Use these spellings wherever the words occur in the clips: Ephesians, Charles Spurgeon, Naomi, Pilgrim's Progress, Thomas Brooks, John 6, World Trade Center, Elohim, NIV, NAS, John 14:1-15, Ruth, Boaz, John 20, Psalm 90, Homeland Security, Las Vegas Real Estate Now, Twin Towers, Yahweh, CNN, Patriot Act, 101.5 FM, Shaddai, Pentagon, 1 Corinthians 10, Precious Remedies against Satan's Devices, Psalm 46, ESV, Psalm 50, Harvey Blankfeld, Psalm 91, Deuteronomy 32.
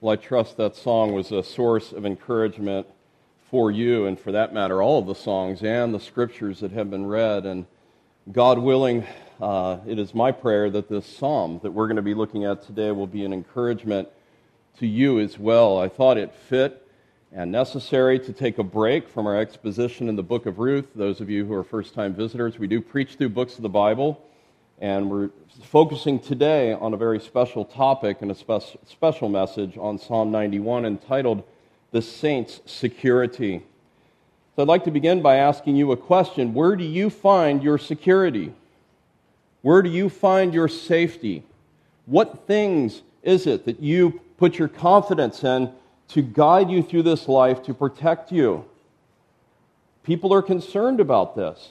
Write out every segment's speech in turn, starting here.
Well, I trust that song was a source of encouragement for you, and for that matter, all of the songs and the scriptures that have been read. And God willing, it is my prayer that this psalm that we're going to be looking at today will be an encouragement to you as well. I thought it fit and necessary to take a break from our exposition in the book of Ruth. Those of you who are first-time visitors, we do preach through books of the Bible, and we're focusing today on a very special topic and a special message on Psalm 91 entitled, The Saints' Security. So I'd like to begin by asking you a question. Where do you find your security? Where do you find your safety? What things is it that you put your confidence in to guide you through this life, to protect you? People are concerned about this.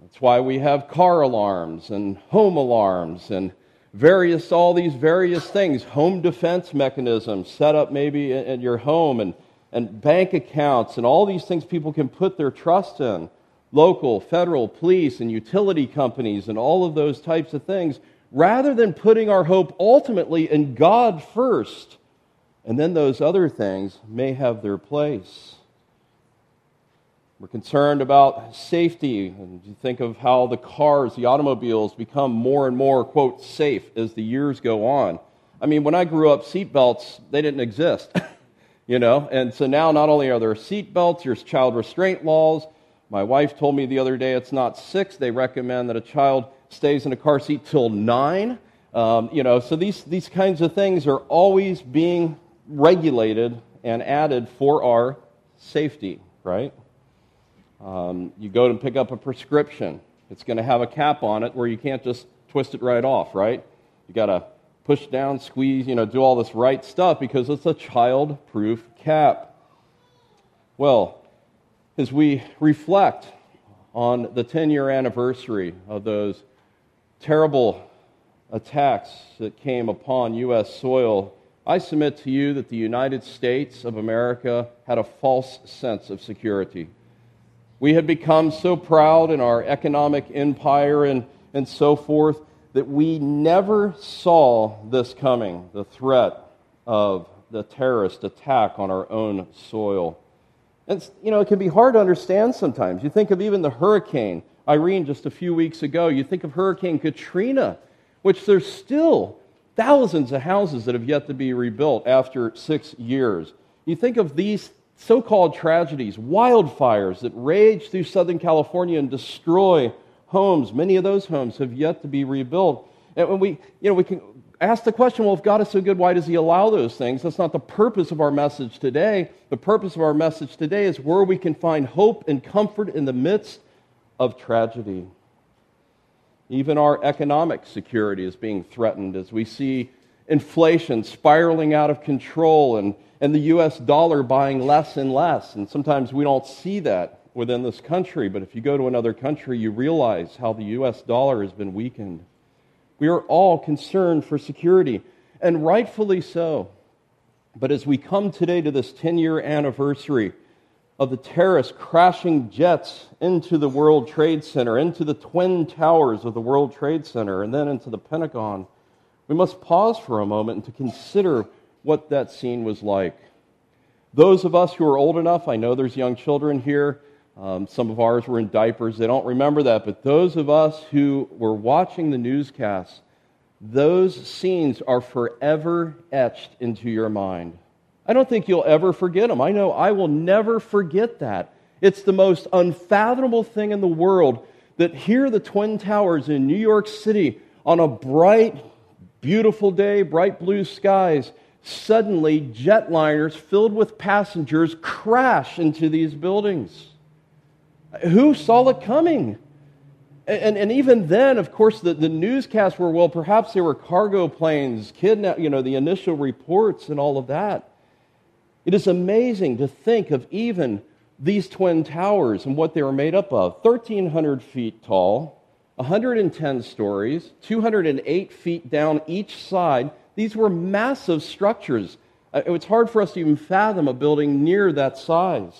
That's why we have car alarms and home alarms and all these various things, home defense mechanisms set up maybe at your home, and bank accounts and all these things people can put their trust in, local, federal, police, and utility companies and all of those types of things, rather than putting our hope ultimately in God first, and then those other things may have their place. We're concerned about safety, and you think of how the automobiles become more and more, quote, safe as the years go on. I mean, when I grew up, seatbelts, they didn't exist, you know? And so now not only are there seatbelts, there's child restraint laws. My wife told me the other day it's not 6. They recommend that a child stays in a car seat till 9. So these kinds of things are always being regulated and added for our safety, right? You go to pick up a prescription. It's going to have a cap on it where you can't just twist it right off, right? You got to push down, squeeze, do all this right stuff because it's a child-proof cap. Well, as we reflect on the 10-year anniversary of those terrible attacks that came upon U.S. soil, I submit to you that the United States of America had a false sense of security. We had become so proud in our economic empire and so forth that we never saw this coming, the threat of the terrorist attack on our own soil. And, it can be hard to understand sometimes. You think of even the Hurricane Irene just a few weeks ago. You think of Hurricane Katrina, which there's still thousands of houses that have yet to be rebuilt after 6 years. You think of these so-called tragedies, wildfires that rage through Southern California and destroy homes. Many of those homes have yet to be rebuilt. And when we can ask the question, well, if God is so good, why does He allow those things? That's not the purpose of our message today. The purpose of our message today is where we can find hope and comfort in the midst of tragedy. Even our economic security is being threatened as we see inflation spiraling out of control and the U.S. dollar buying less and less. And sometimes we don't see that within this country, but if you go to another country, you realize how the U.S. dollar has been weakened. We are all concerned for security, and rightfully so. But as we come today to this 10-year anniversary of the terrorists crashing jets into the World Trade Center, into the Twin Towers of the World Trade Center, and then into the Pentagon, we must pause for a moment to consider what that scene was like. Those of us who are old enough, I know there's young children here, some of ours were in diapers, they don't remember that, but those of us who were watching the newscasts, those scenes are forever etched into your mind. I don't think you'll ever forget them. I know I will never forget that. It's the most unfathomable thing in the world that here the Twin Towers in New York City on a beautiful day, bright blue skies. Suddenly, jetliners filled with passengers crash into these buildings. Who saw it coming? And even then, of course, the newscasts were, well, perhaps they were cargo planes, the initial reports and all of that. It is amazing to think of even these Twin Towers and what they were made up of. 1,300 feet tall, 110 stories, 208 feet down each side. These were massive structures. It's hard for us to even fathom a building near that size.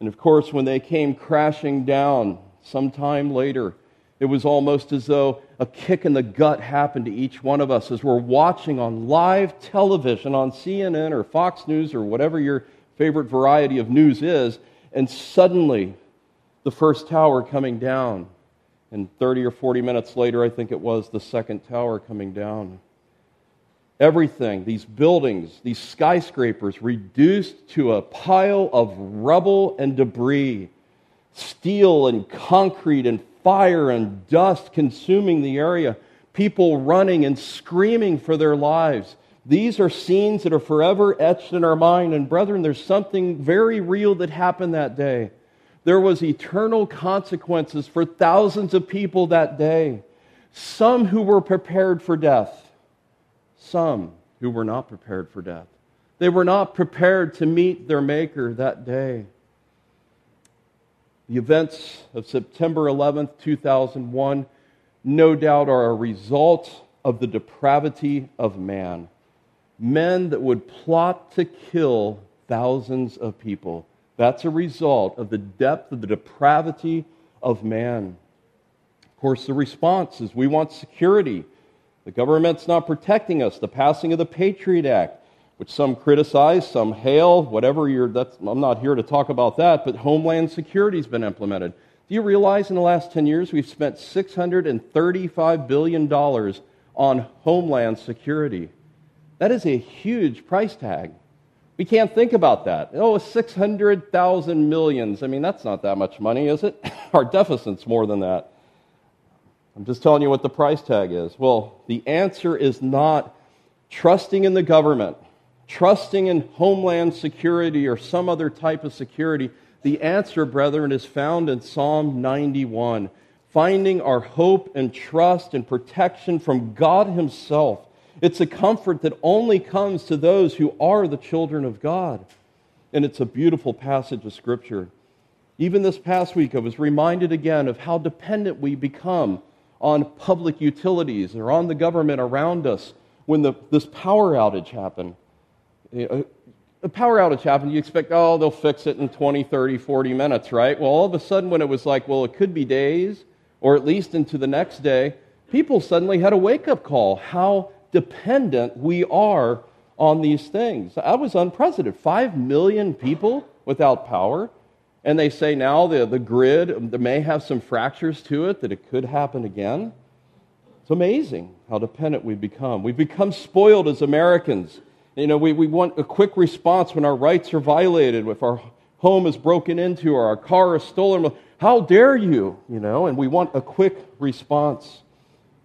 And of course, when they came crashing down sometime later, It was almost as though a kick in the gut happened to each one of us as we're watching on live television, on CNN or Fox News or whatever your favorite variety of news is, and suddenly the first tower coming down, and 30 or 40 minutes later, I think it was, the second tower coming down. Everything, these buildings, these skyscrapers, reduced to a pile of rubble and debris, steel and concrete and fire and dust consuming the area, people running and screaming for their lives. These are scenes that are forever etched in our mind. And brethren, there's something very real that happened that day. There was eternal consequences for thousands of people that day. Some who were prepared for death, some who were not prepared for death. They were not prepared to meet their Maker that day. The events of September 11th, 2001, no doubt are a result of the depravity of man. Men that would plot to kill thousands of people. That's a result of the depth of the depravity of man. Of course, the response is we want security. The government's not protecting us. The passing of the Patriot Act, which some criticize, some hail, whatever I'm not here to talk about that, but Homeland Security's been implemented. Do you realize in the last 10 years we've spent $635 billion on Homeland Security? That is a huge price tag. We can't think about that. Oh, 600,000 millions. I mean, that's not that much money, is it? Our deficit's more than that. I'm just telling you what the price tag is. Well, the answer is not trusting in the government, trusting in Homeland Security or some other type of security. The answer, brethren, is found in Psalm 91. Finding our hope and trust and protection from God Himself. It's a comfort that only comes to those who are the children of God. And it's a beautiful passage of Scripture. Even this past week, I was reminded again of how dependent we become on public utilities or on the government around us when this power outage happened. A power outage happened, you expect, oh, they'll fix it in 20, 30, 40 minutes, right? Well, all of a sudden when it was like, well, it could be days, or at least into the next day, people suddenly had a wake-up call, how dependent we are on these things. That was unprecedented. 5 million people without power, and they say now the grid may have some fractures to it, that it could happen again. It's amazing how dependent we've become. We've become spoiled as Americans. You know, we want a quick response when our rights are violated, if our home is broken into or our car is stolen. How dare you? You know, and we want a quick response.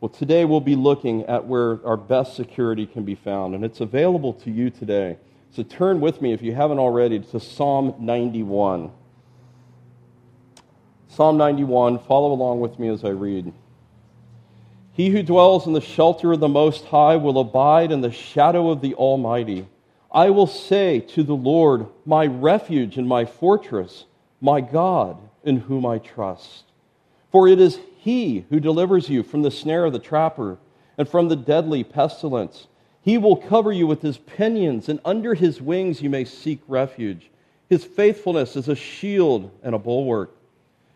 Well, today we'll be looking at where our best security can be found, and it's available to you today. So turn with me, if you haven't already, to Psalm 91. Psalm 91, follow along with me as I read. He who dwells in the shelter of the Most High will abide in the shadow of the Almighty. I will say to the Lord, my refuge and my fortress, my God in whom I trust. For it is He who delivers you from the snare of the trapper and from the deadly pestilence. He will cover you with His pinions, and under His wings you may seek refuge. His faithfulness is a shield and a bulwark.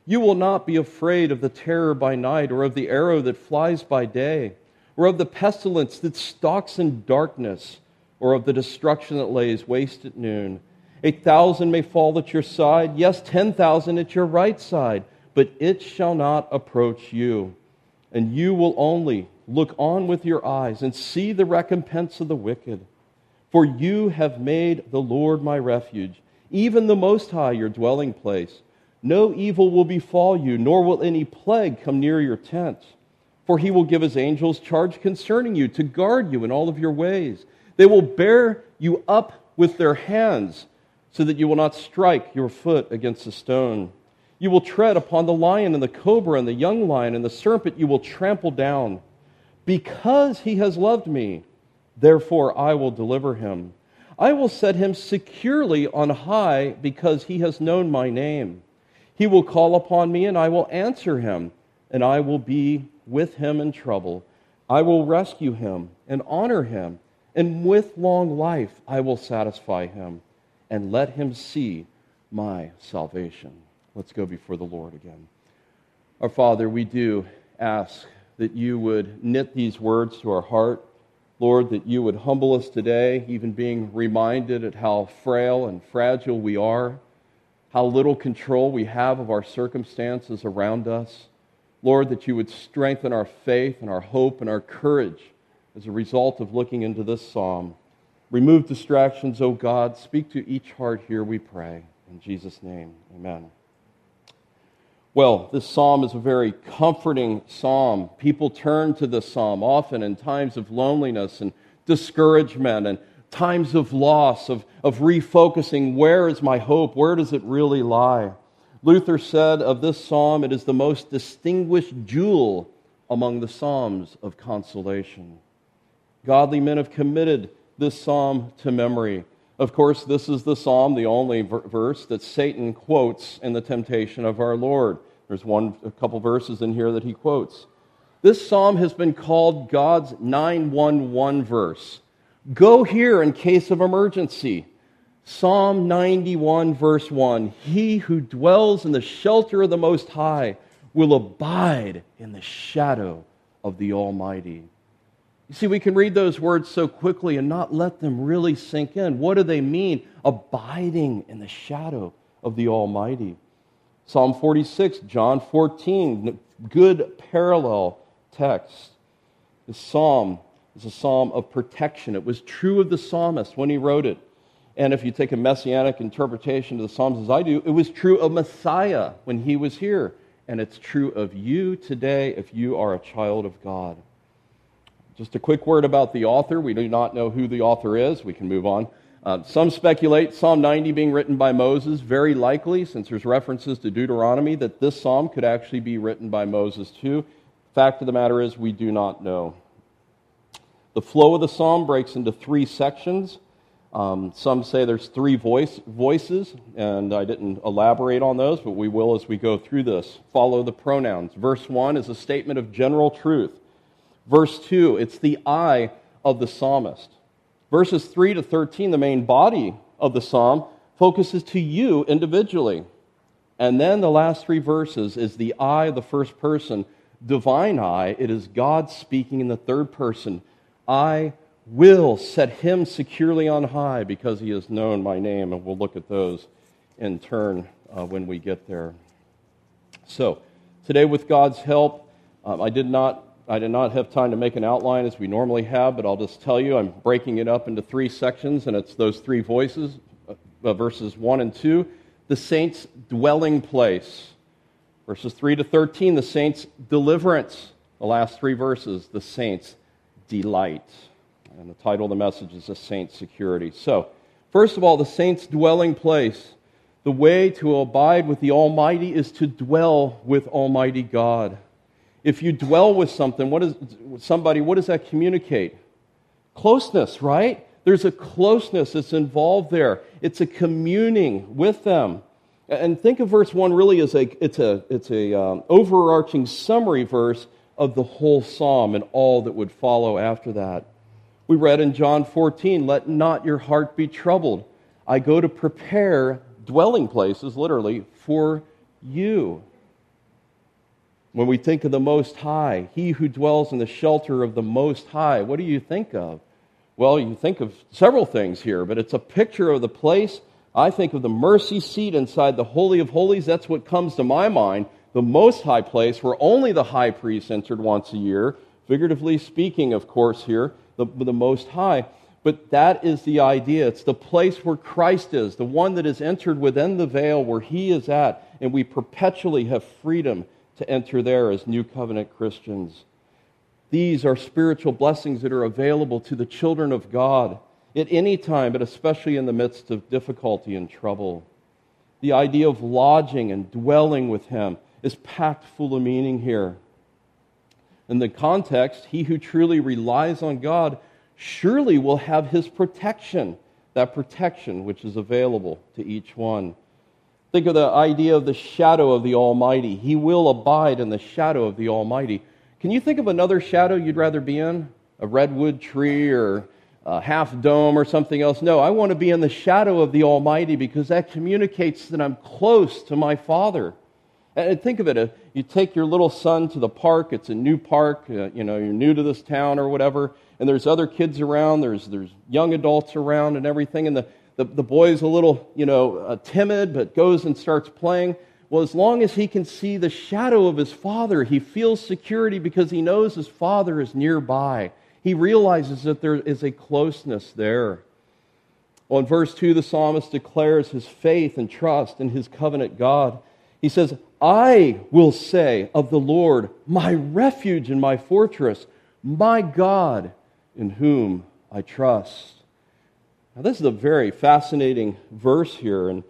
You will not be afraid of the terror by night, or of the arrow that flies by day, or of the pestilence that stalks in darkness, or of the destruction that lays waste at noon. 1,000 may fall at your side, yes, 10,000 at your right side, but it shall not approach you. And you will only look on with your eyes and see the recompense of the wicked. For you have made the Lord my refuge, even the Most High your dwelling place. No evil will befall you, nor will any plague come near your tent. For He will give His angels charge concerning you, to guard you in all of your ways. They will bear you up with their hands, so that you will not strike your foot against a stone. You will tread upon the lion and the cobra and the young lion and the serpent you will trample down. Because He has loved me, therefore I will deliver Him. I will set Him securely on high, because He has known my name. He will call upon me, and I will answer him, and I will be with him in trouble. I will rescue him and honor him, and with long life I will satisfy him and let him see my salvation. Let's go before the Lord again. Our Father, we do ask that you would knit these words to our heart. Lord, that you would humble us today, even being reminded at how frail and fragile we are, how little control we have of our circumstances around us. Lord, that you would strengthen our faith and our hope and our courage as a result of looking into this psalm. Remove distractions, O God. Speak to each heart here, we pray. In Jesus' name, amen. Well, this psalm is a very comforting psalm. People turn to this psalm often in times of loneliness and discouragement and times of loss, of refocusing. Where is my hope? Where does it really lie? Luther said of this psalm, it is the most distinguished jewel among the psalms of consolation. Godly men have committed this psalm to memory. Of course, this is the psalm, the only verse that Satan quotes in the temptation of our Lord. There's a couple verses in here that he quotes. This psalm has been called God's 911 verse. Go here in case of emergency. Psalm 91, verse 1. He who dwells in the shelter of the Most High will abide in the shadow of the Almighty. You see, we can read those words so quickly and not let them really sink in. What do they mean? Abiding in the shadow of the Almighty. Psalm 46, John 14, good parallel text. This psalm is a psalm of protection. It was true of the psalmist when he wrote it. And if you take a messianic interpretation of the Psalms as I do, it was true of Messiah when he was here. And it's true of you today if you are a child of God. Just a quick word about the author. We do not know who the author is. We can move on. Some speculate Psalm 90 being written by Moses. Very likely, since there's references to Deuteronomy, that this psalm could actually be written by Moses too. Fact of the matter is, we do not know. The flow of the psalm breaks into three sections. Some say there's three voices, and I didn't elaborate on those, but we will as we go through this. Follow the pronouns. Verse 1 is a statement of general truth. Verse 2, it's the eye of the psalmist. Verses 3 to 13, the main body of the psalm, focuses to you individually. And then the last three verses is the I, the first person, divine I. It is God speaking in the third person. I will set him securely on high because he has known my name. And we'll look at those in turn when we get there. So, today with God's help, I did not have time to make an outline as we normally have, but I'll just tell you I'm breaking it up into three sections, and it's those three voices, verses 1 and 2. The saints' dwelling place. Verses 3 to 13, the saints' deliverance. The last three verses, the saints' delight. And the title of the message is The Saints' Security. So, first of all, the saints' dwelling place. The way to abide with the Almighty is to dwell with Almighty God. If you dwell with something, what does that communicate? Closeness, right? There's a closeness that's involved there. It's a communing with them. And think of verse 1 really as it's an overarching summary verse of the whole psalm and all that would follow after that. We read in John 14, let not your heart be troubled. I go to prepare dwelling places, literally, for you. When we think of the Most High, he who dwells in the shelter of the Most High, what do you think of? Well, you think of several things here, but it's a picture of the place. I think of the mercy seat inside the Holy of Holies. That's what comes to my mind, the Most High place where only the high priest entered once a year. Figuratively speaking, of course, here, the Most High. But that is the idea. It's the place where Christ is, the one that is entered within the veil where he is at, and we perpetually have freedom to enter there as New Covenant Christians. These are spiritual blessings that are available to the children of God at any time, but especially in the midst of difficulty and trouble. The idea of lodging and dwelling with him is packed full of meaning here. In the context, he who truly relies on God surely will have his protection, that protection which is available to each one. Think of the idea of the shadow of the Almighty. He will abide in the shadow of the Almighty. Can you think of another shadow you'd rather be in? A redwood tree or a half dome or something else? No, I want to be in the shadow of the Almighty because that communicates that I'm close to my Father. And think of it, you take your little son to the park. It's a new park. You're new to this town or whatever. And there's other kids around. There's young adults around and everything. And the boy's a little, timid, but goes and starts playing. Well, as long as he can see the shadow of his father, he feels security because he knows his father is nearby. He realizes that there is a closeness there. Well, in verse 2, the psalmist declares his faith and trust in his covenant God. He says, I will say of the Lord, my refuge and my fortress, my God in whom I trust. Now, this is a very fascinating verse here, and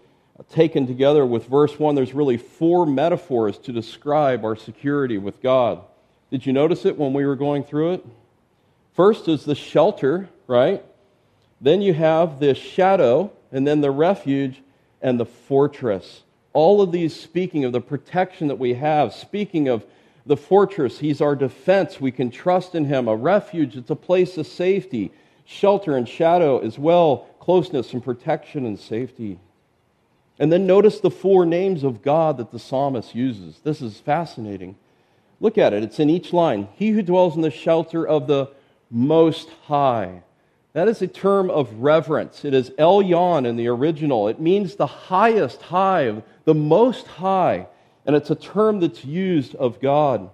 taken together with verse 1, there's really four metaphors to describe our security with God. Did you notice it when we were going through it? First is the shelter, right? Then you have the shadow, and then the refuge, and the fortress. All of these speaking of the protection that we have, speaking of the fortress, He's our defense, we can trust in Him. A refuge, it's a place of safety. Shelter and shadow as well, closeness and protection and safety. And then notice the four names of God that the psalmist uses. This is fascinating. Look at it. It's in each line. He who dwells in the shelter of the Most High. That is a term of reverence. It is Elyon in the original. It means the highest high, the Most High. And it's a term that's used of God.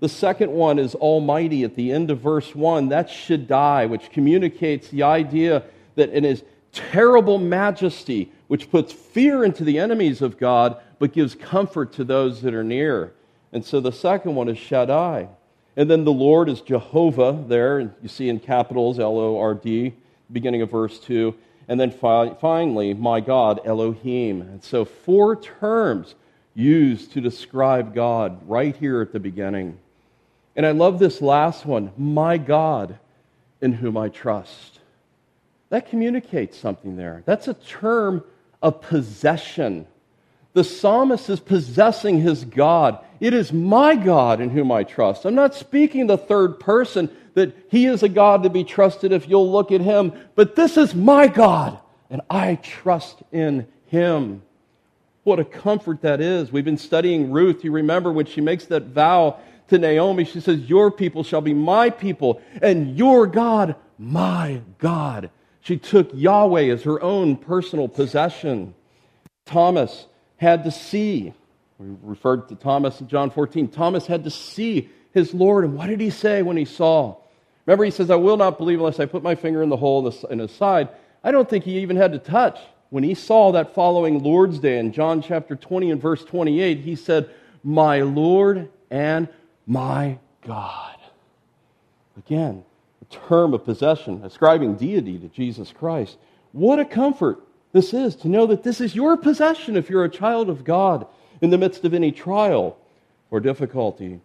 The second one is Almighty at the end of verse 1. That's Shaddai, which communicates the idea that in His terrible majesty, which puts fear into the enemies of God, but gives comfort to those that are near. And so the second one is Shaddai. And then the Lord is Jehovah there, and you see in capitals, L-O-R-D, beginning of verse 2. And then finally, my God, Elohim. And so four terms used to describe God right here at the beginning. And I love this last one, my God, in whom I trust. That communicates something there. That's a term of possession. The psalmist is possessing his God. It is my God in whom I trust. I'm not speaking the third person that He is a God to be trusted if you'll look at Him, but this is my God, and I trust in Him. What a comfort that is. We've been studying Ruth. You remember when she makes that vow to Naomi, she says, your people shall be my people, and your God, my God. She took Yahweh as her own personal possession. Thomas had to see. We referred to Thomas in John 14. Thomas had to see his Lord. And what did he say when he saw? Remember, he says, I will not believe unless I put my finger in the hole in his side. I don't think he even had to touch. When he saw that following Lord's Day in John chapter 20 and verse 28, he said, my Lord and my God. Again, term of possession, ascribing deity to Jesus Christ. What a comfort this is to know that this is your possession if you're a child of God in the midst of any trial or difficulty.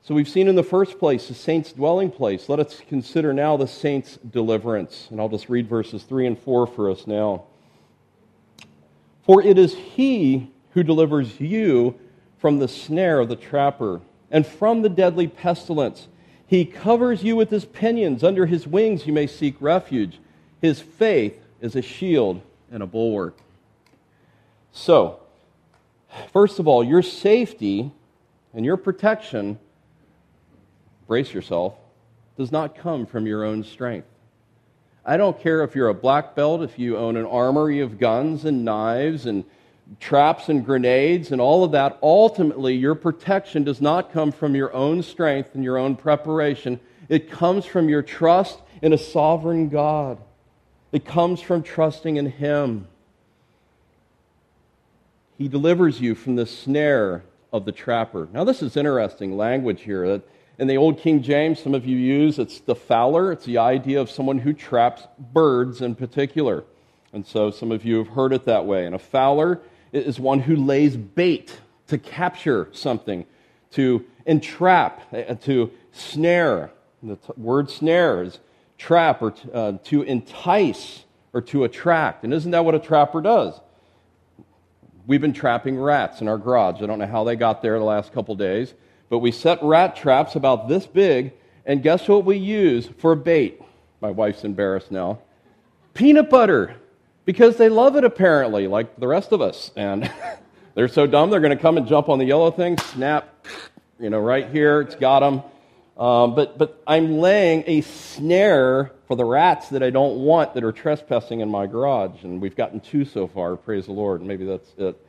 So we've seen in the first place the saints' dwelling place. Let us consider now the saints' deliverance. And I'll just read verses 3 and 4 for us now. For it is He who delivers you from the snare of the trapper and from the deadly pestilence. He covers you with His pinions. Under His wings you may seek refuge. His faith is a shield and a bulwark. So, first of all, your safety and your protection, brace yourself, does not come from your own strength. I don't care if you're a black belt, if you own an armory of guns and knives and traps and grenades and all of that, ultimately your protection does not come from your own strength and your own preparation. It comes from your trust in a sovereign God. It comes from trusting in Him. He delivers you from the snare of the trapper. Now this is interesting language here. In the old King James, some of you use, it's the fowler. It's the idea of someone who traps birds in particular. And so some of you have heard it that way. And a fowler is one who lays bait to capture something, to entrap, to snare. The word snare is trap, or to entice, or to attract. And isn't that what a trapper does? We've been trapping rats in our garage. I don't know how they got there the last couple days, but we set rat traps about this big, and guess what we use for bait? My wife's embarrassed now. Peanut butter. Because they love it, apparently, like the rest of us. And They're so dumb, they're going to come and jump on the yellow thing, snap, right here, it's got them. But I'm laying a snare for the rats that I don't want that are trespassing in my garage. And we've gotten two so far, praise the Lord, and maybe that's it.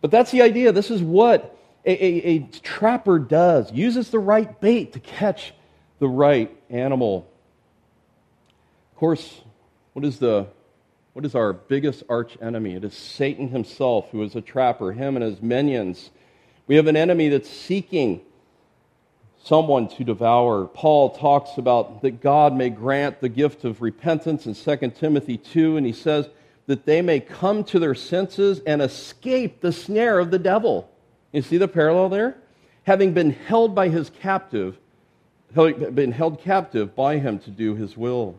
But that's the idea. This is what a trapper does, uses the right bait to catch the right animal. Of course, what is our biggest arch enemy? It is Satan himself, who is a trapper, him and his minions. We have an enemy that's seeking someone to devour. Paul talks about that God may grant the gift of repentance in 2 Timothy 2, and he says that they may come to their senses and escape the snare of the devil. You see the parallel there? Having been held by his captive, by him to do his will.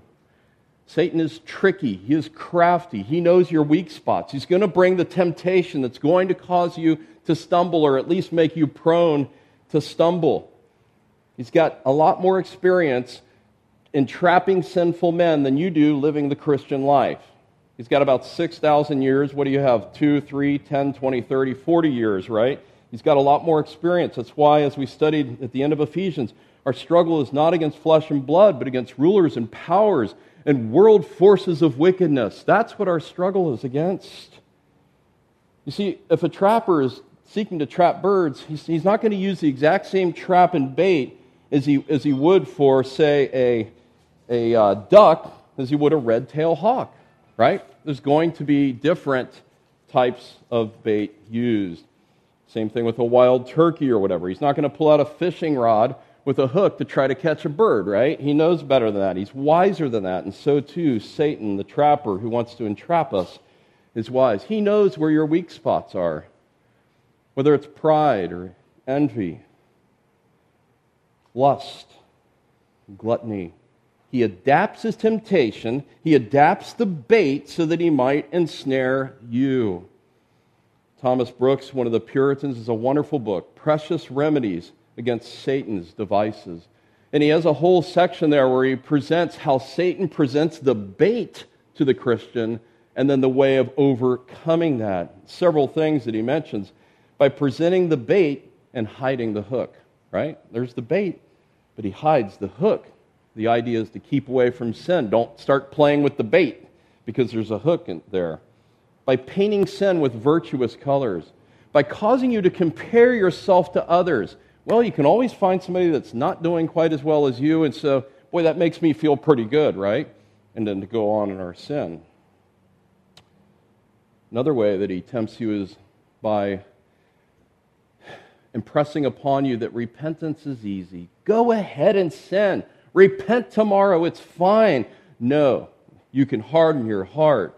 Satan is tricky. He is crafty. He knows your weak spots. He's going to bring the temptation that's going to cause you to stumble, or at least make you prone to stumble. He's got a lot more experience in trapping sinful men than you do living the Christian life. He's got about 6,000 years. What do you have? 2, 3, 10, 20, 30, 40 years, right? He's got a lot more experience. That's why, as we studied at the end of Ephesians, our struggle is not against flesh and blood, but against rulers and powers and world forces of wickedness. That's what our struggle is against. You see, if a trapper is seeking to trap birds, he's not going to use the exact same trap and bait as he would for, say, a duck, as he would a red-tailed hawk, right? There's going to be different types of bait used. Same thing with a wild turkey or whatever. He's not going to pull out a fishing rod with a hook to try to catch a bird, right? He knows better than that. He's wiser than that. And so too, Satan, the trapper who wants to entrap us, is wise. He knows where your weak spots are, whether it's pride or envy, lust, gluttony. He adapts his temptation. He adapts the bait so that he might ensnare you. Thomas Brooks, one of the Puritans, is a wonderful book, Precious Remedies Against Satan's Devices. And he has a whole section there where he presents how Satan presents the bait to the Christian and then the way of overcoming that. Several things that he mentions. By presenting the bait and hiding the hook, right? There's the bait, but he hides the hook. The idea is to keep away from sin. Don't start playing with the bait because there's a hook in there. By painting sin with virtuous colors. By causing you to compare yourself to others. Well, you can always find somebody that's not doing quite as well as you, and so, boy, that makes me feel pretty good, right? And then to go on in our sin. Another way that he tempts you is by impressing upon you that repentance is easy. Go ahead and sin. Repent tomorrow. It's fine. No, you can harden your heart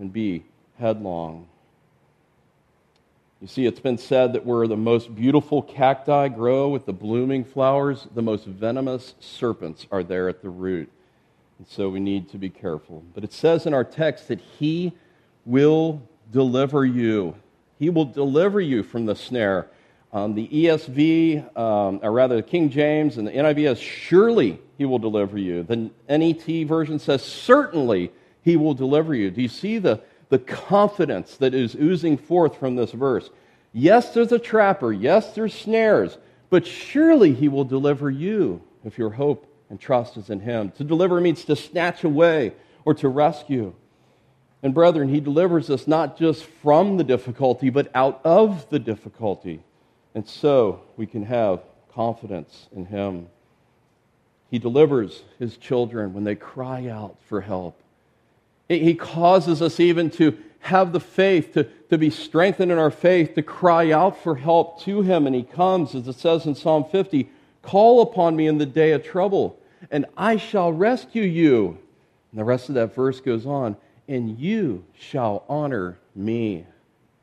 and be headlong. You see, it's been said that where the most beautiful cacti grow with the blooming flowers, the most venomous serpents are there at the root. And so we need to be careful. But it says in our text that he will deliver you. He will deliver you from the snare. The ESV, or rather the King James and the NIV says, surely he will deliver you. The NET version says, certainly he will deliver you. Do you see the confidence that is oozing forth from this verse? Yes, there's a trapper. Yes, there's snares. But surely he will deliver you if your hope and trust is in him. To deliver means to snatch away or to rescue. And brethren, he delivers us not just from the difficulty, but out of the difficulty. And so we can have confidence in him. He delivers his children when they cry out for help. He causes us even to have the faith, to be strengthened in our faith, to cry out for help to him. And he comes, as it says in Psalm 50, call upon me in the day of trouble, and I shall rescue you. And the rest of that verse goes on, and you shall honor me,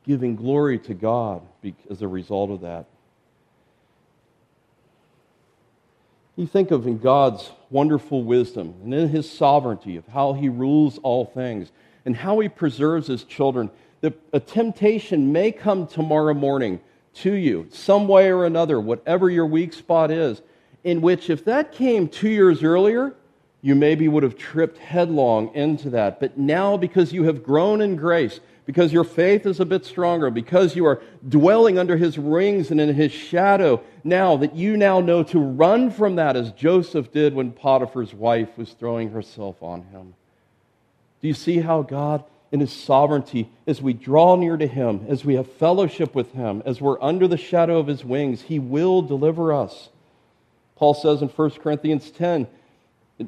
giving glory to God as a result of that. You think of in God's wonderful wisdom and in his sovereignty of how he rules all things and how he preserves his children. A temptation may come tomorrow morning to you, some way or another, whatever your weak spot is, in which if that came 2 years earlier, you maybe would have tripped headlong into that. But now, because you have grown in grace, because your faith is a bit stronger, because you are dwelling under his wings and in his shadow, now that you now know to run from that as Joseph did when Potiphar's wife was throwing herself on him. Do you see how God, in his sovereignty, as we draw near to him, as we have fellowship with him, as we're under the shadow of his wings, he will deliver us. Paul says in 1 Corinthians 10,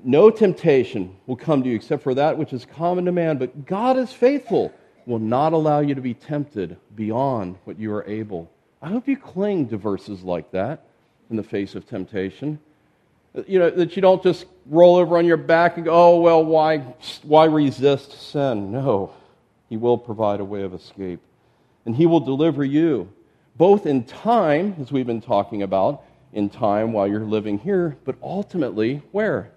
no temptation will come to you except for that which is common to man, but God is faithful, will not allow you to be tempted beyond what you are able. I hope you cling to verses like that in the face of temptation. You know, that you don't just roll over on your back and go, oh, well, why resist sin? No, he will provide a way of escape. And he will deliver you, both in time, as we've been talking about, in time while you're living here, but ultimately, where?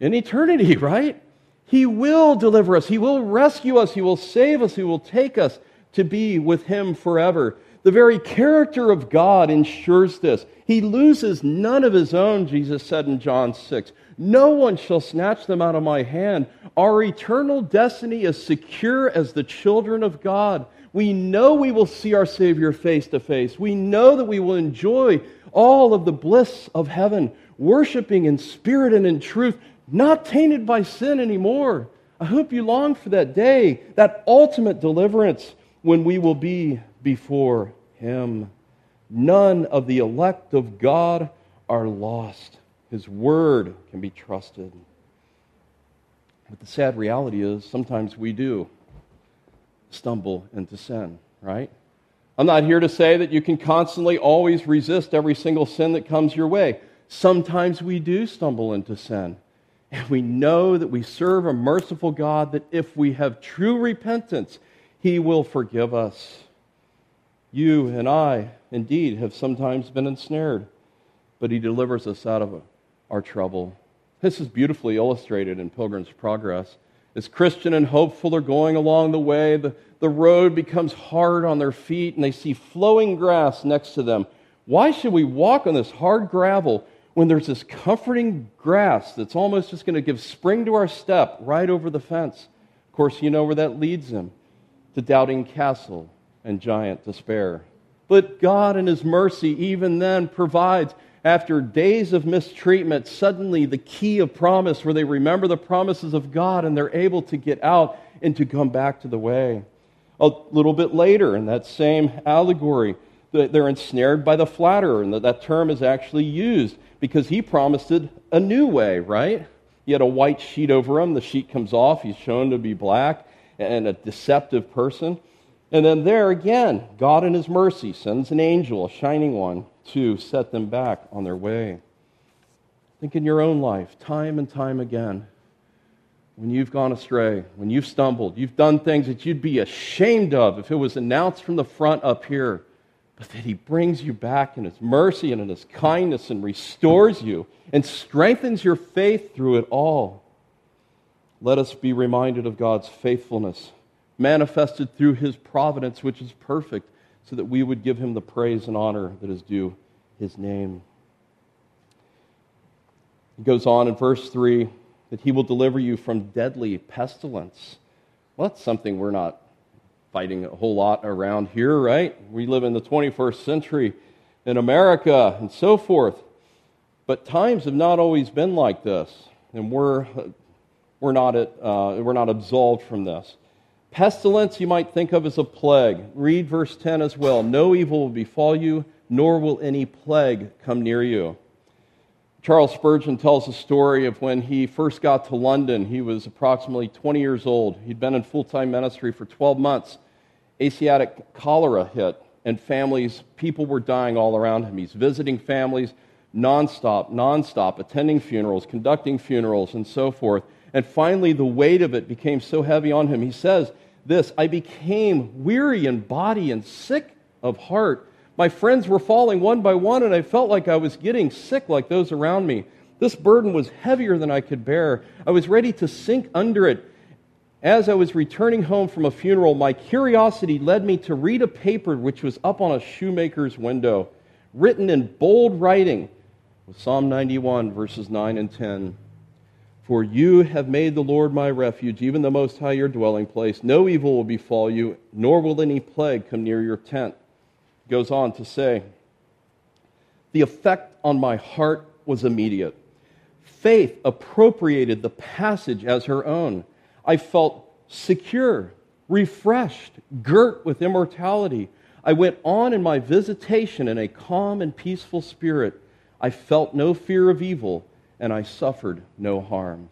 In eternity, right? He will deliver us. He will rescue us. He will save us. He will take us to be with him forever. The very character of God ensures this. He loses none of his own, Jesus said in John 6. No one shall snatch them out of my hand. Our eternal destiny is secure as the children of God. We know we will see our Savior face to face. We know that we will enjoy all of the bliss of heaven, worshiping in spirit and in truth, not tainted by sin anymore. I hope you long for that day, that ultimate deliverance when we will be before him. None of the elect of God are lost. His word can be trusted. But the sad reality is sometimes we do stumble into sin, right? I'm not here to say that you can constantly always resist every single sin that comes your way. Sometimes we do stumble into sin. And we know that we serve a merciful God, that if we have true repentance, he will forgive us. You and I, indeed, have sometimes been ensnared, but he delivers us out of our trouble. This is beautifully illustrated in Pilgrim's Progress. As Christian and hopeful are going along the way, the road becomes hard on their feet, and they see flowing grass next to them. Why should we walk on this hard gravel when there's this comforting grass that's almost just going to give spring to our step right over the fence? Of course, you know where that leads him, to Doubting Castle and giant despair. But God in his mercy even then provides, after days of mistreatment, suddenly the key of promise where they remember the promises of God and they're able to get out and to come back to the way. A little bit later in that same allegory, they're ensnared by the flatterer, and that term is actually used because he promised it a new way, right? He had a white sheet over him. The sheet comes off. He's shown to be black and a deceptive person. And then there again, God in his mercy sends an angel, a shining one, to set them back on their way. Think in your own life, time and time again, when you've gone astray, when you've stumbled, you've done things that you'd be ashamed of if it was announced from the front up here. But that he brings you back in his mercy and in his kindness and restores you and strengthens your faith through it all. Let us be reminded of God's faithfulness, manifested through his providence, which is perfect, so that we would give him the praise and honor that is due his name. It goes on in verse 3 that he will deliver you from deadly pestilence. Well, that's something we're not fighting a whole lot around here, right? We live in the 21st century in America and so forth. But times have not always been like this, and we're not absolved from this. Pestilence you might think of as a plague. Read verse 10 as well. No evil will befall you, nor will any plague come near you. Charles Spurgeon tells the story of when he first got to London. He was approximately 20 years old. He'd been in full-time ministry for 12 months. Asiatic cholera hit, and people were dying all around him. He's visiting families nonstop, attending funerals, conducting funerals, and so forth. And finally, the weight of it became so heavy on him. He says this, I became weary in body and sick of heart. My friends were falling one by one, and I felt like I was getting sick like those around me. This burden was heavier than I could bear. I was ready to sink under it. As I was returning home from a funeral, my curiosity led me to read a paper which was up on a shoemaker's window, written in bold writing with Psalm 91, verses 9 and 10. For you have made the Lord my refuge, even the Most High your dwelling place. No evil will befall you, nor will any plague come near your tent. He goes on to say, the effect on my heart was immediate. Faith appropriated the passage as her own. I felt secure, refreshed, girt with immortality. I went on in my visitation in a calm and peaceful spirit. I felt no fear of evil, and I suffered no harm.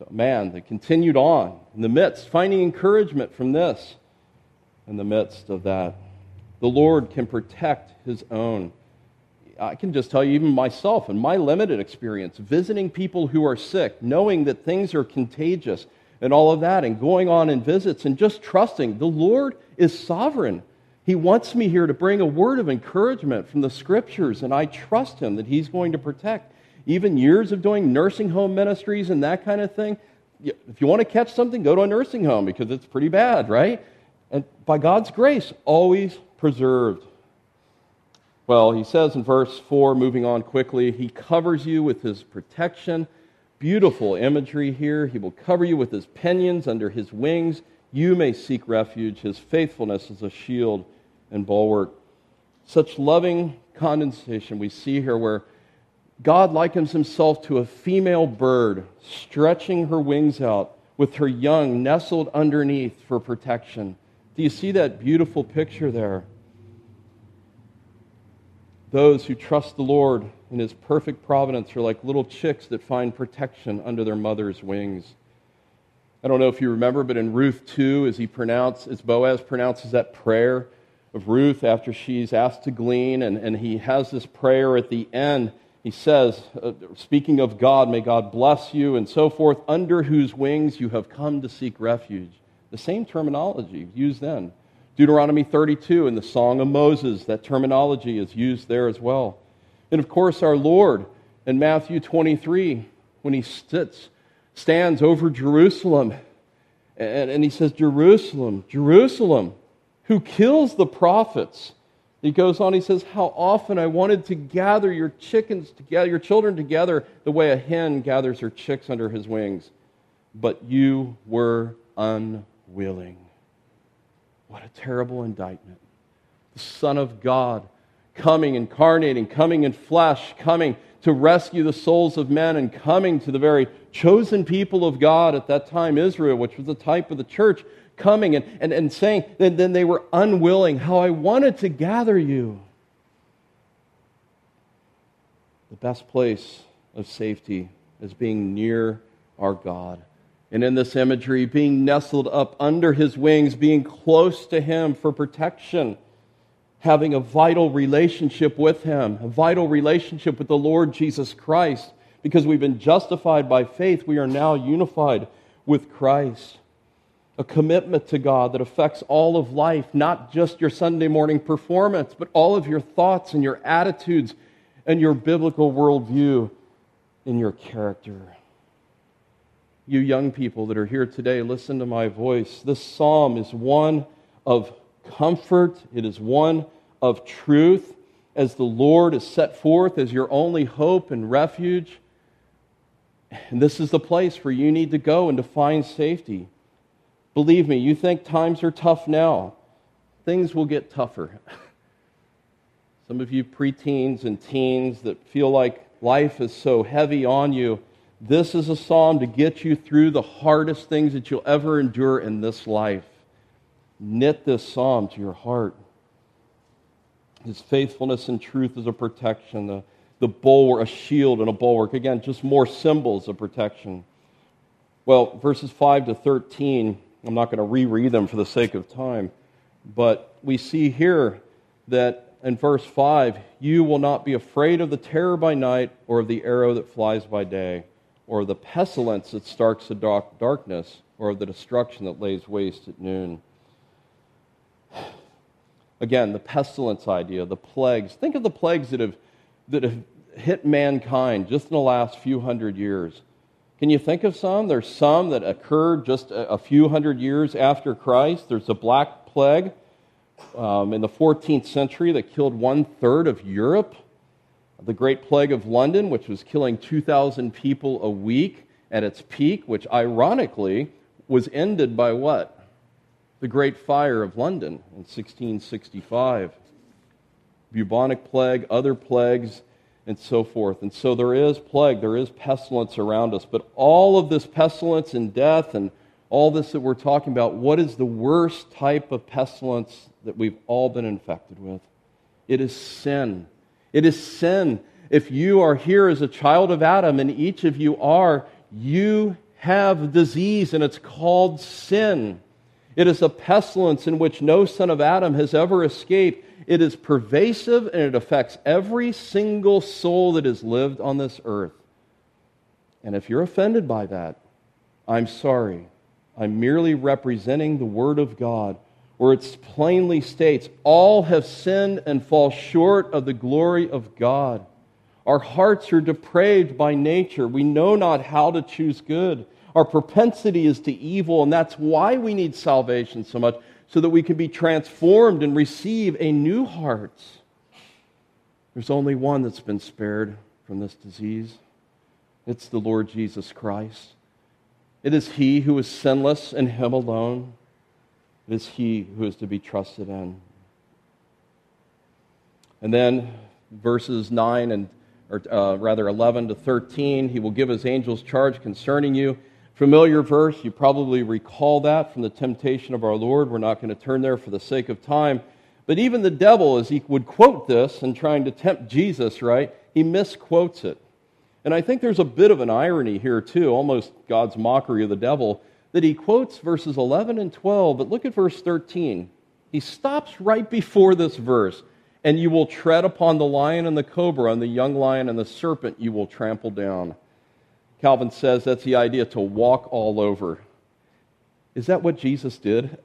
So, man, they continued on in the midst, finding encouragement from this. In the midst of that, the Lord can protect His own. I can just tell you, even myself, in my limited experience, visiting people who are sick, knowing that things are contagious and all of that, and going on in visits and just trusting the Lord is sovereign. He wants me here to bring a word of encouragement from the Scriptures, and I trust Him that He's going to protect. Even years of doing nursing home ministries and that kind of thing, if you want to catch something, go to a nursing home because it's pretty bad, right? And by God's grace, always preserved. Well, he says in verse 4, moving on quickly, He covers you with His protection. Beautiful imagery here. He will cover you with His pinions under His wings. You may seek refuge. His faithfulness is a shield and bulwark. Such loving condensation we see here where God likens Himself to a female bird stretching her wings out with her young nestled underneath for protection. Do you see that beautiful picture there? Those who trust the Lord in His perfect providence are like little chicks that find protection under their mother's wings. I don't know if you remember, but in Ruth 2, as Boaz pronounces that prayer of Ruth after she's asked to glean, and he has this prayer at the end. He says, speaking of God, may God bless you, and so forth, under whose wings you have come to seek refuge. The same terminology used then. Deuteronomy 32 in the Song of Moses, that terminology is used there as well. And of course, our Lord in Matthew 23, when He stands over Jerusalem, and He says, Jerusalem, Jerusalem, who kills the prophets. He goes on, He says, how often I wanted to gather your children together the way a hen gathers her chicks under his wings. But you were unwilling. What a terrible indictment. The Son of God coming, incarnating, coming in flesh, coming to rescue the souls of men and coming to the very chosen people of God at that time, Israel, which was the type of the church, coming and saying, then they were unwilling, how I wanted to gather you. The best place of safety is being near our God. And in this imagery, being nestled up under His wings, being close to Him for protection, having a vital relationship with Him, a vital relationship with the Lord Jesus Christ. Because we've been justified by faith, we are now unified with Christ. A commitment to God that affects all of life, not just your Sunday morning performance, but all of your thoughts and your attitudes and your biblical worldview and your character. You young people that are here today, listen to my voice. This psalm is one of comfort. It is one of truth. As the Lord is set forth as your only hope and refuge, and this is the place where you need to go and to find safety. Believe me, you think times are tough now. Things will get tougher. Some of you preteens and teens that feel like life is so heavy on you, this is a psalm to get you through the hardest things that you'll ever endure in this life. Knit this psalm to your heart. His faithfulness and truth is a protection, the bulwark, a shield and a bulwark. Again, just more symbols of protection. Well, verses 5 to 13... I'm not going to reread them for the sake of time, but we see here that in verse 5, you will not be afraid of the terror by night or of the arrow that flies by day or of the pestilence that stalks the darkness or of the destruction that lays waste at noon. Again, the pestilence idea, the plagues. Think of the plagues that have hit mankind just in the last few hundred years. Can you think of some? There's some that occurred just a few hundred years after Christ. There's the Black Plague in the 14th century that killed 1/3 of Europe. The Great Plague of London, which was killing 2,000 people a week. at its peak, which ironically was ended by what? The Great Fire of London in 1665. Bubonic plague, other plagues, and so forth. And so there is plague, there is pestilence around us. But all of this pestilence and death and all this that we're talking about, what is the worst type of pestilence that we've all been infected with? It is sin. It is sin. If you are here as a child of Adam, and each of you are, you have disease, and it's called sin. It is a pestilence in which no son of Adam has ever escaped. It is pervasive, and it affects every single soul that has lived on this earth. And if you're offended by that, I'm sorry. I'm merely representing the Word of God, where it plainly states, all have sinned and fall short of the glory of God. Our hearts are depraved by nature. We know not how to choose good. Our propensity is to evil, and that's why we need salvation so much, so that we can be transformed and receive a new heart. There's only one that's been spared from this disease. It's the Lord Jesus Christ. It is He who is sinless, and Him alone. It is He who is to be trusted in. And then verses 9 and, or rather 11 to 13, He will give His angels charge concerning you. Familiar verse, you probably recall that from the temptation of our Lord. We're not going to turn there for the sake of time. But even the devil, as he would quote this in trying to tempt Jesus, right? He misquotes it. And I think there's a bit of an irony here too, almost God's mockery of the devil, that he quotes verses 11 and 12, but look at verse 13. He stops right before this verse, and you will tread upon the lion and the cobra, and the young lion and the serpent you will trample down. Calvin says that's the idea, to walk all over. Is that what Jesus did?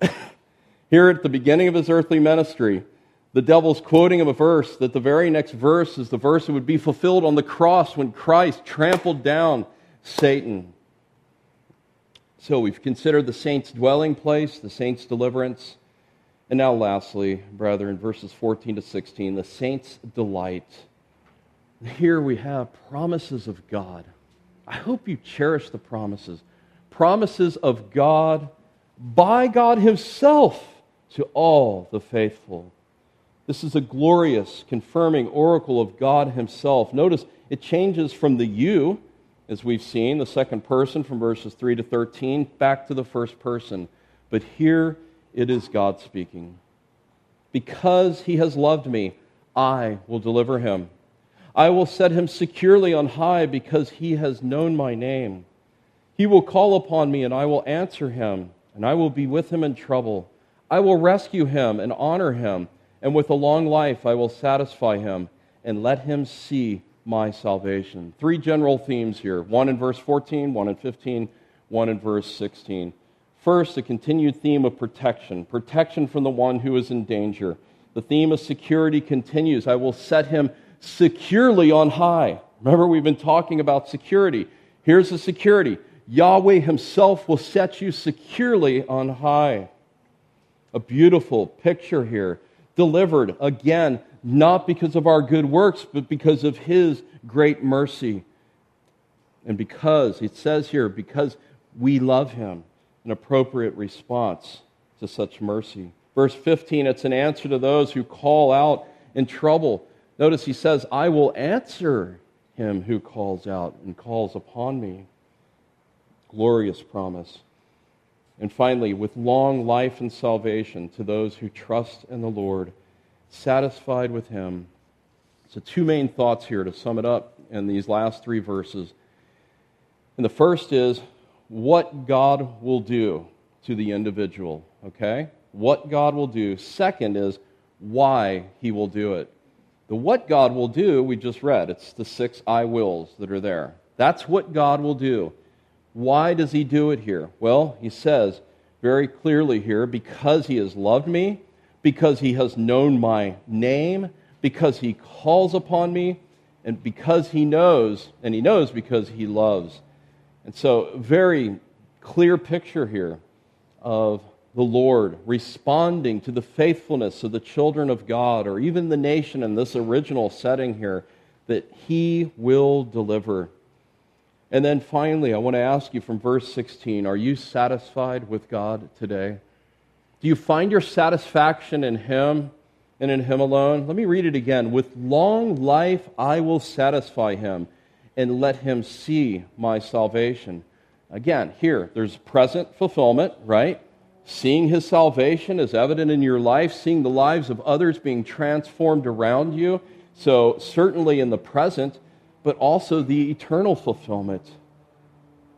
Here at the beginning of His earthly ministry, the devil's quoting of a verse that the very next verse is the verse that would be fulfilled on the cross when Christ trampled down Satan. So we've considered the saints' dwelling place, the saints' deliverance. And now lastly, brethren, verses 14 to 16, the saints' delight. Here we have promises of God. I hope you cherish the promises. Promises of God by God Himself to all the faithful. This is a glorious, confirming oracle of God Himself. Notice it changes from the you, as we've seen, the second person from verses 3 to 13, back to the first person. But here it is God speaking. Because He has loved me, I will deliver him. I will set him securely on high because he has known my name. He will call upon me and I will answer him, and I will be with him in trouble. I will rescue him and honor him, and with a long life I will satisfy him and let him see my salvation. Three general themes here. One in verse 14, one in 15, one in verse 16. First, the continued theme of protection. Protection from the one who is in danger. The theme of security continues. I will set him securely on high. Remember, we've been talking about security. Here's the security. Yahweh Himself will set you securely on high. A beautiful picture here. Delivered, again, not because of our good works, but because of His great mercy. And because, it says here, because we love Him, an appropriate response to such mercy. Verse 15, it's an answer to those who call out in trouble. Notice He says, I will answer him who calls out and calls upon me. Glorious promise. And finally, with long life and salvation to those who trust in the Lord, satisfied with Him. So two main thoughts here to sum it up in these last three verses. And the first is what God will do to the individual, okay? What God will do. Second is why He will do it. The what God will do, we just read. It's the six I wills that are there. That's what God will do. Why does He do it here? Well, He says very clearly here, because He has loved me, because He has known my name, because He calls upon me, and because He knows, and He knows because He loves. And so, very clear picture here of the Lord responding to the faithfulness of the children of God, or even the nation in this original setting here, that He will deliver. And then finally, I want to ask you from verse 16, are you satisfied with God today? Do you find your satisfaction in Him and in Him alone? Let me read it again. With long life I will satisfy Him and let Him see my salvation. Again, here, there's present fulfillment, right? Seeing His salvation is evident in your life, seeing the lives of others being transformed around you. So certainly in the present, but also the eternal fulfillment.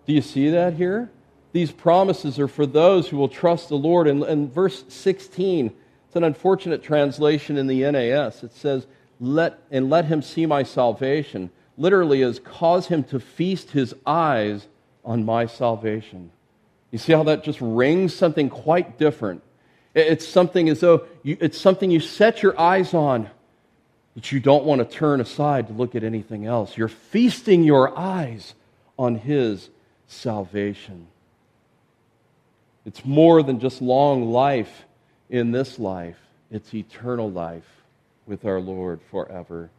Do you see that here? These promises are for those who will trust the Lord. And verse 16, it's an unfortunate translation in the NAS. It says, let Him see my salvation. Literally is, cause Him to feast His eyes on my salvation. You see how that just rings something quite different. It's something as though it's something you set your eyes on that you don't want to turn aside to look at anything else. You're feasting your eyes on His salvation. It's more than just long life in this life. It's eternal life with our Lord forever.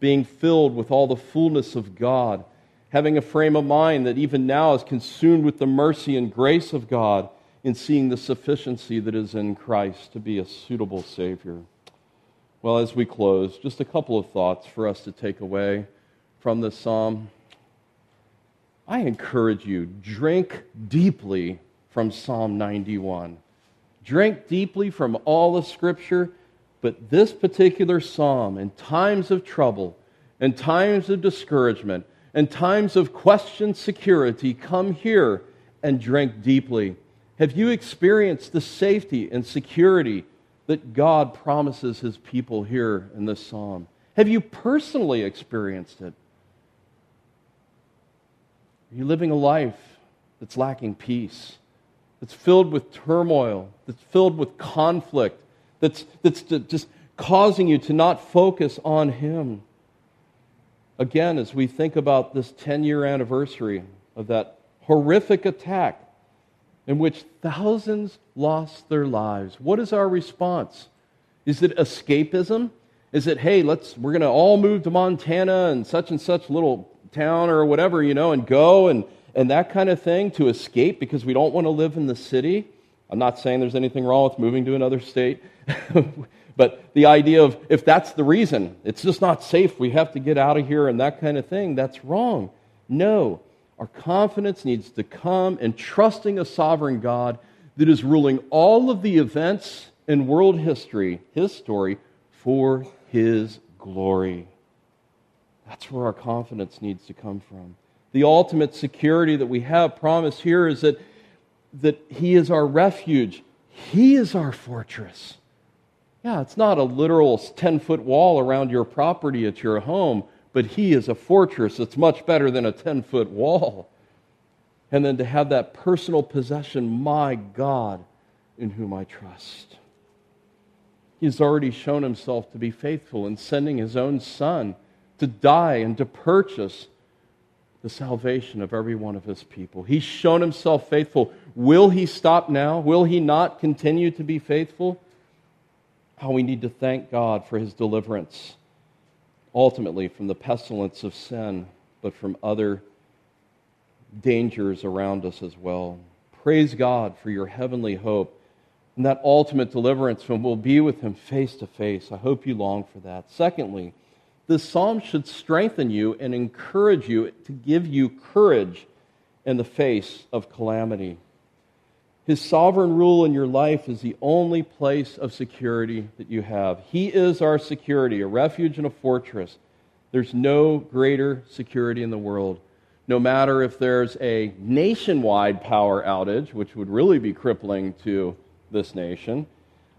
Being filled with all the fullness of God, having a frame of mind that even now is consumed with the mercy and grace of God, and seeing the sufficiency that is in Christ to be a suitable Savior. Well, as we close, just a couple of thoughts for us to take away from this psalm. I encourage you, drink deeply from Psalm 91. Drink deeply from all of Scripture, but this particular psalm, in times of trouble, in times of discouragement, in times of questioned security, come here and drink deeply. Have you experienced the safety and security that God promises His people here in this psalm? Have you personally experienced it? Are you living a life that's lacking peace, that's filled with turmoil, that's filled with conflict, that's just causing you to not focus on Him? Again, as we think about this 10-year anniversary of that horrific attack in which thousands lost their lives, what is our response? Is it escapism? Is it, hey, we're going to all move to Montana and such little town or whatever, and go and that kind of thing to escape because we don't want to live in the city? I'm not saying there's anything wrong with moving to another state, but the idea of, if that's the reason, it's just not safe, we have to get out of here and that kind of thing, that's wrong. No, our confidence needs to come in trusting a sovereign God that is ruling all of the events in world history, His story, for His glory. That's where our confidence needs to come from. The ultimate security that we have promised here is that He is our refuge. He is our fortress. Yeah, it's not a literal 10-foot wall around your property at your home, but He is a fortress. It's much better than a 10-foot wall. And then to have that personal possession, my God, in whom I trust. He's already shown Himself to be faithful in sending His own Son to die and to purchase the salvation of every one of His people. He's shown Himself faithful. Will He stop now? Will He not continue to be faithful? How we need to thank God for His deliverance, ultimately from the pestilence of sin, but from other dangers around us as well. Praise God for your heavenly hope and that ultimate deliverance when we'll be with Him face to face. I hope you long for that. Secondly, this psalm should strengthen you and encourage you to give you courage in the face of calamity. His sovereign rule in your life is the only place of security that you have. He is our security, a refuge and a fortress. There's no greater security in the world. No matter if there's a nationwide power outage, which would really be crippling to this nation,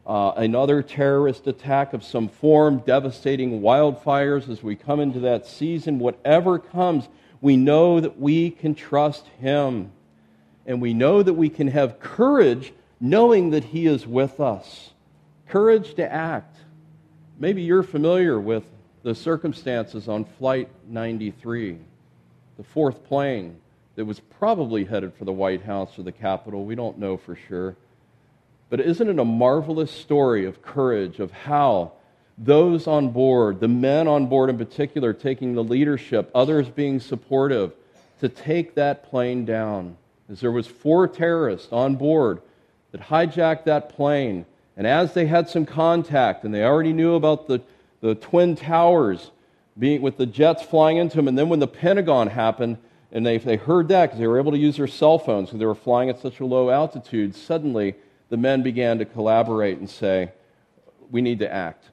another terrorist attack of some form, devastating wildfires as we come into that season, whatever comes, we know that we can trust Him. And we know that we can have courage knowing that He is with us. Courage to act. Maybe you're familiar with the circumstances on Flight 93, the fourth plane that was probably headed for the White House or the Capitol. We don't know for sure. But isn't it a marvelous story of courage, of how those on board, the men on board in particular, taking the leadership, others being supportive, to take that plane down, as there was 4 terrorists on board that hijacked that plane. And as they had some contact, and they already knew about the Twin Towers being with the jets flying into them, and then when the Pentagon happened, and they heard that because they were able to use their cell phones because they were flying at such a low altitude, suddenly the men began to collaborate and say, we need to act.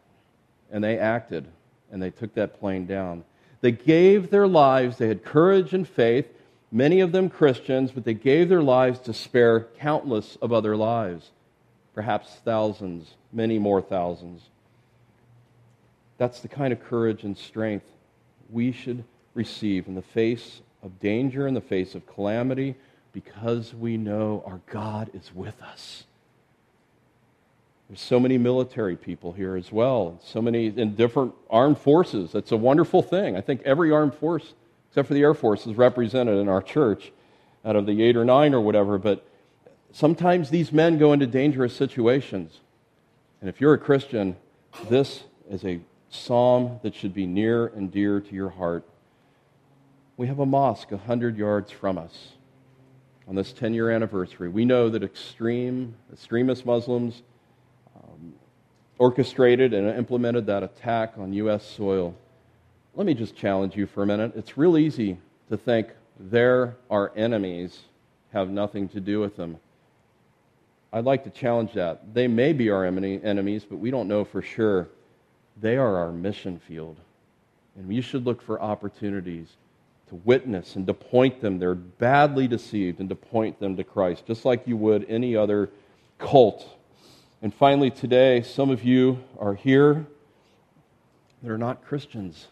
And they acted, and they took that plane down. They gave their lives, they had courage and faith, many of them Christians, but they gave their lives to spare countless of other lives, perhaps thousands, many more thousands. That's the kind of courage and strength we should receive in the face of danger, in the face of calamity, because we know our God is with us. There's so many military people here as well, so many in different armed forces. That's a wonderful thing. I think every armed force, except for the Air Force, is represented in our church out of the 8 or 9 or whatever. But sometimes these men go into dangerous situations. And if you're a Christian, this is a psalm that should be near and dear to your heart. We have a mosque 100 yards from us. On this 10-year anniversary, we know that extremist Muslims orchestrated and implemented that attack on U.S. soil. Let me just challenge you for a minute. It's real easy to think they're our enemies, have nothing to do with them. I'd like to challenge that. They may be our enemies, but we don't know for sure. They are our mission field, and we should look for opportunities to witness and to point them. They're badly deceived, and to point them to Christ, just like you would any other cult. And finally, today, some of you are here that are not Christians.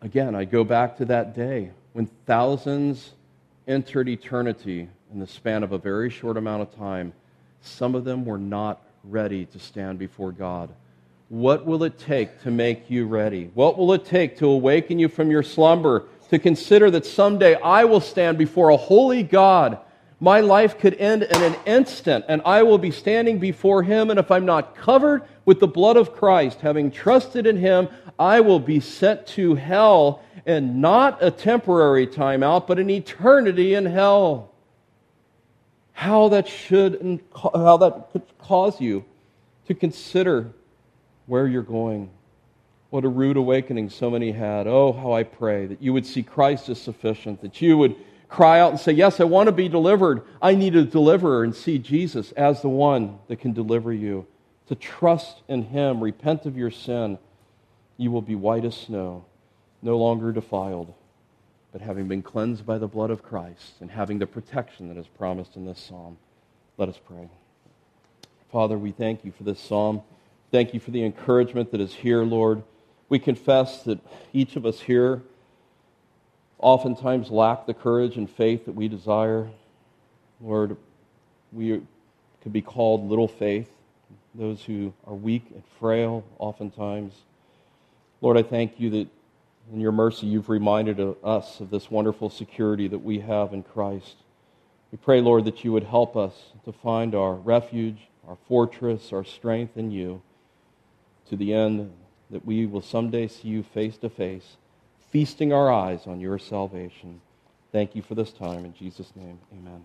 Again, I go back to that day when thousands entered eternity in the span of a very short amount of time. Some of them were not ready to stand before God. What will it take to make you ready? What will it take to awaken you from your slumber, to consider that someday I will stand before a holy God? My life could end in an instant, and I will be standing before Him, and if I'm not covered with the blood of Christ, having trusted in Him, I will be sent to hell, and not a temporary time out, but an eternity in hell. How that could cause you to consider where you're going. What a rude awakening so many had. Oh, how I pray that you would see Christ as sufficient, that you would cry out and say, yes, I want to be delivered. I need a deliverer, and see Jesus as the one that can deliver you. To trust in Him, repent of your sin, you will be white as snow, no longer defiled, but having been cleansed by the blood of Christ and having the protection that is promised in this psalm. Let us pray. Father, we thank You for this psalm. Thank You for the encouragement that is here, Lord. We confess that each of us here oftentimes lack the courage and faith that we desire. Lord, we could be called little faith, those who are weak and frail oftentimes. Lord, I thank You that in Your mercy You've reminded us of this wonderful security that we have in Christ. We pray, Lord, that You would help us to find our refuge, our fortress, our strength in You, to the end that we will someday see You face to face, feasting our eyes on Your salvation. Thank You for this time. In Jesus' name, amen.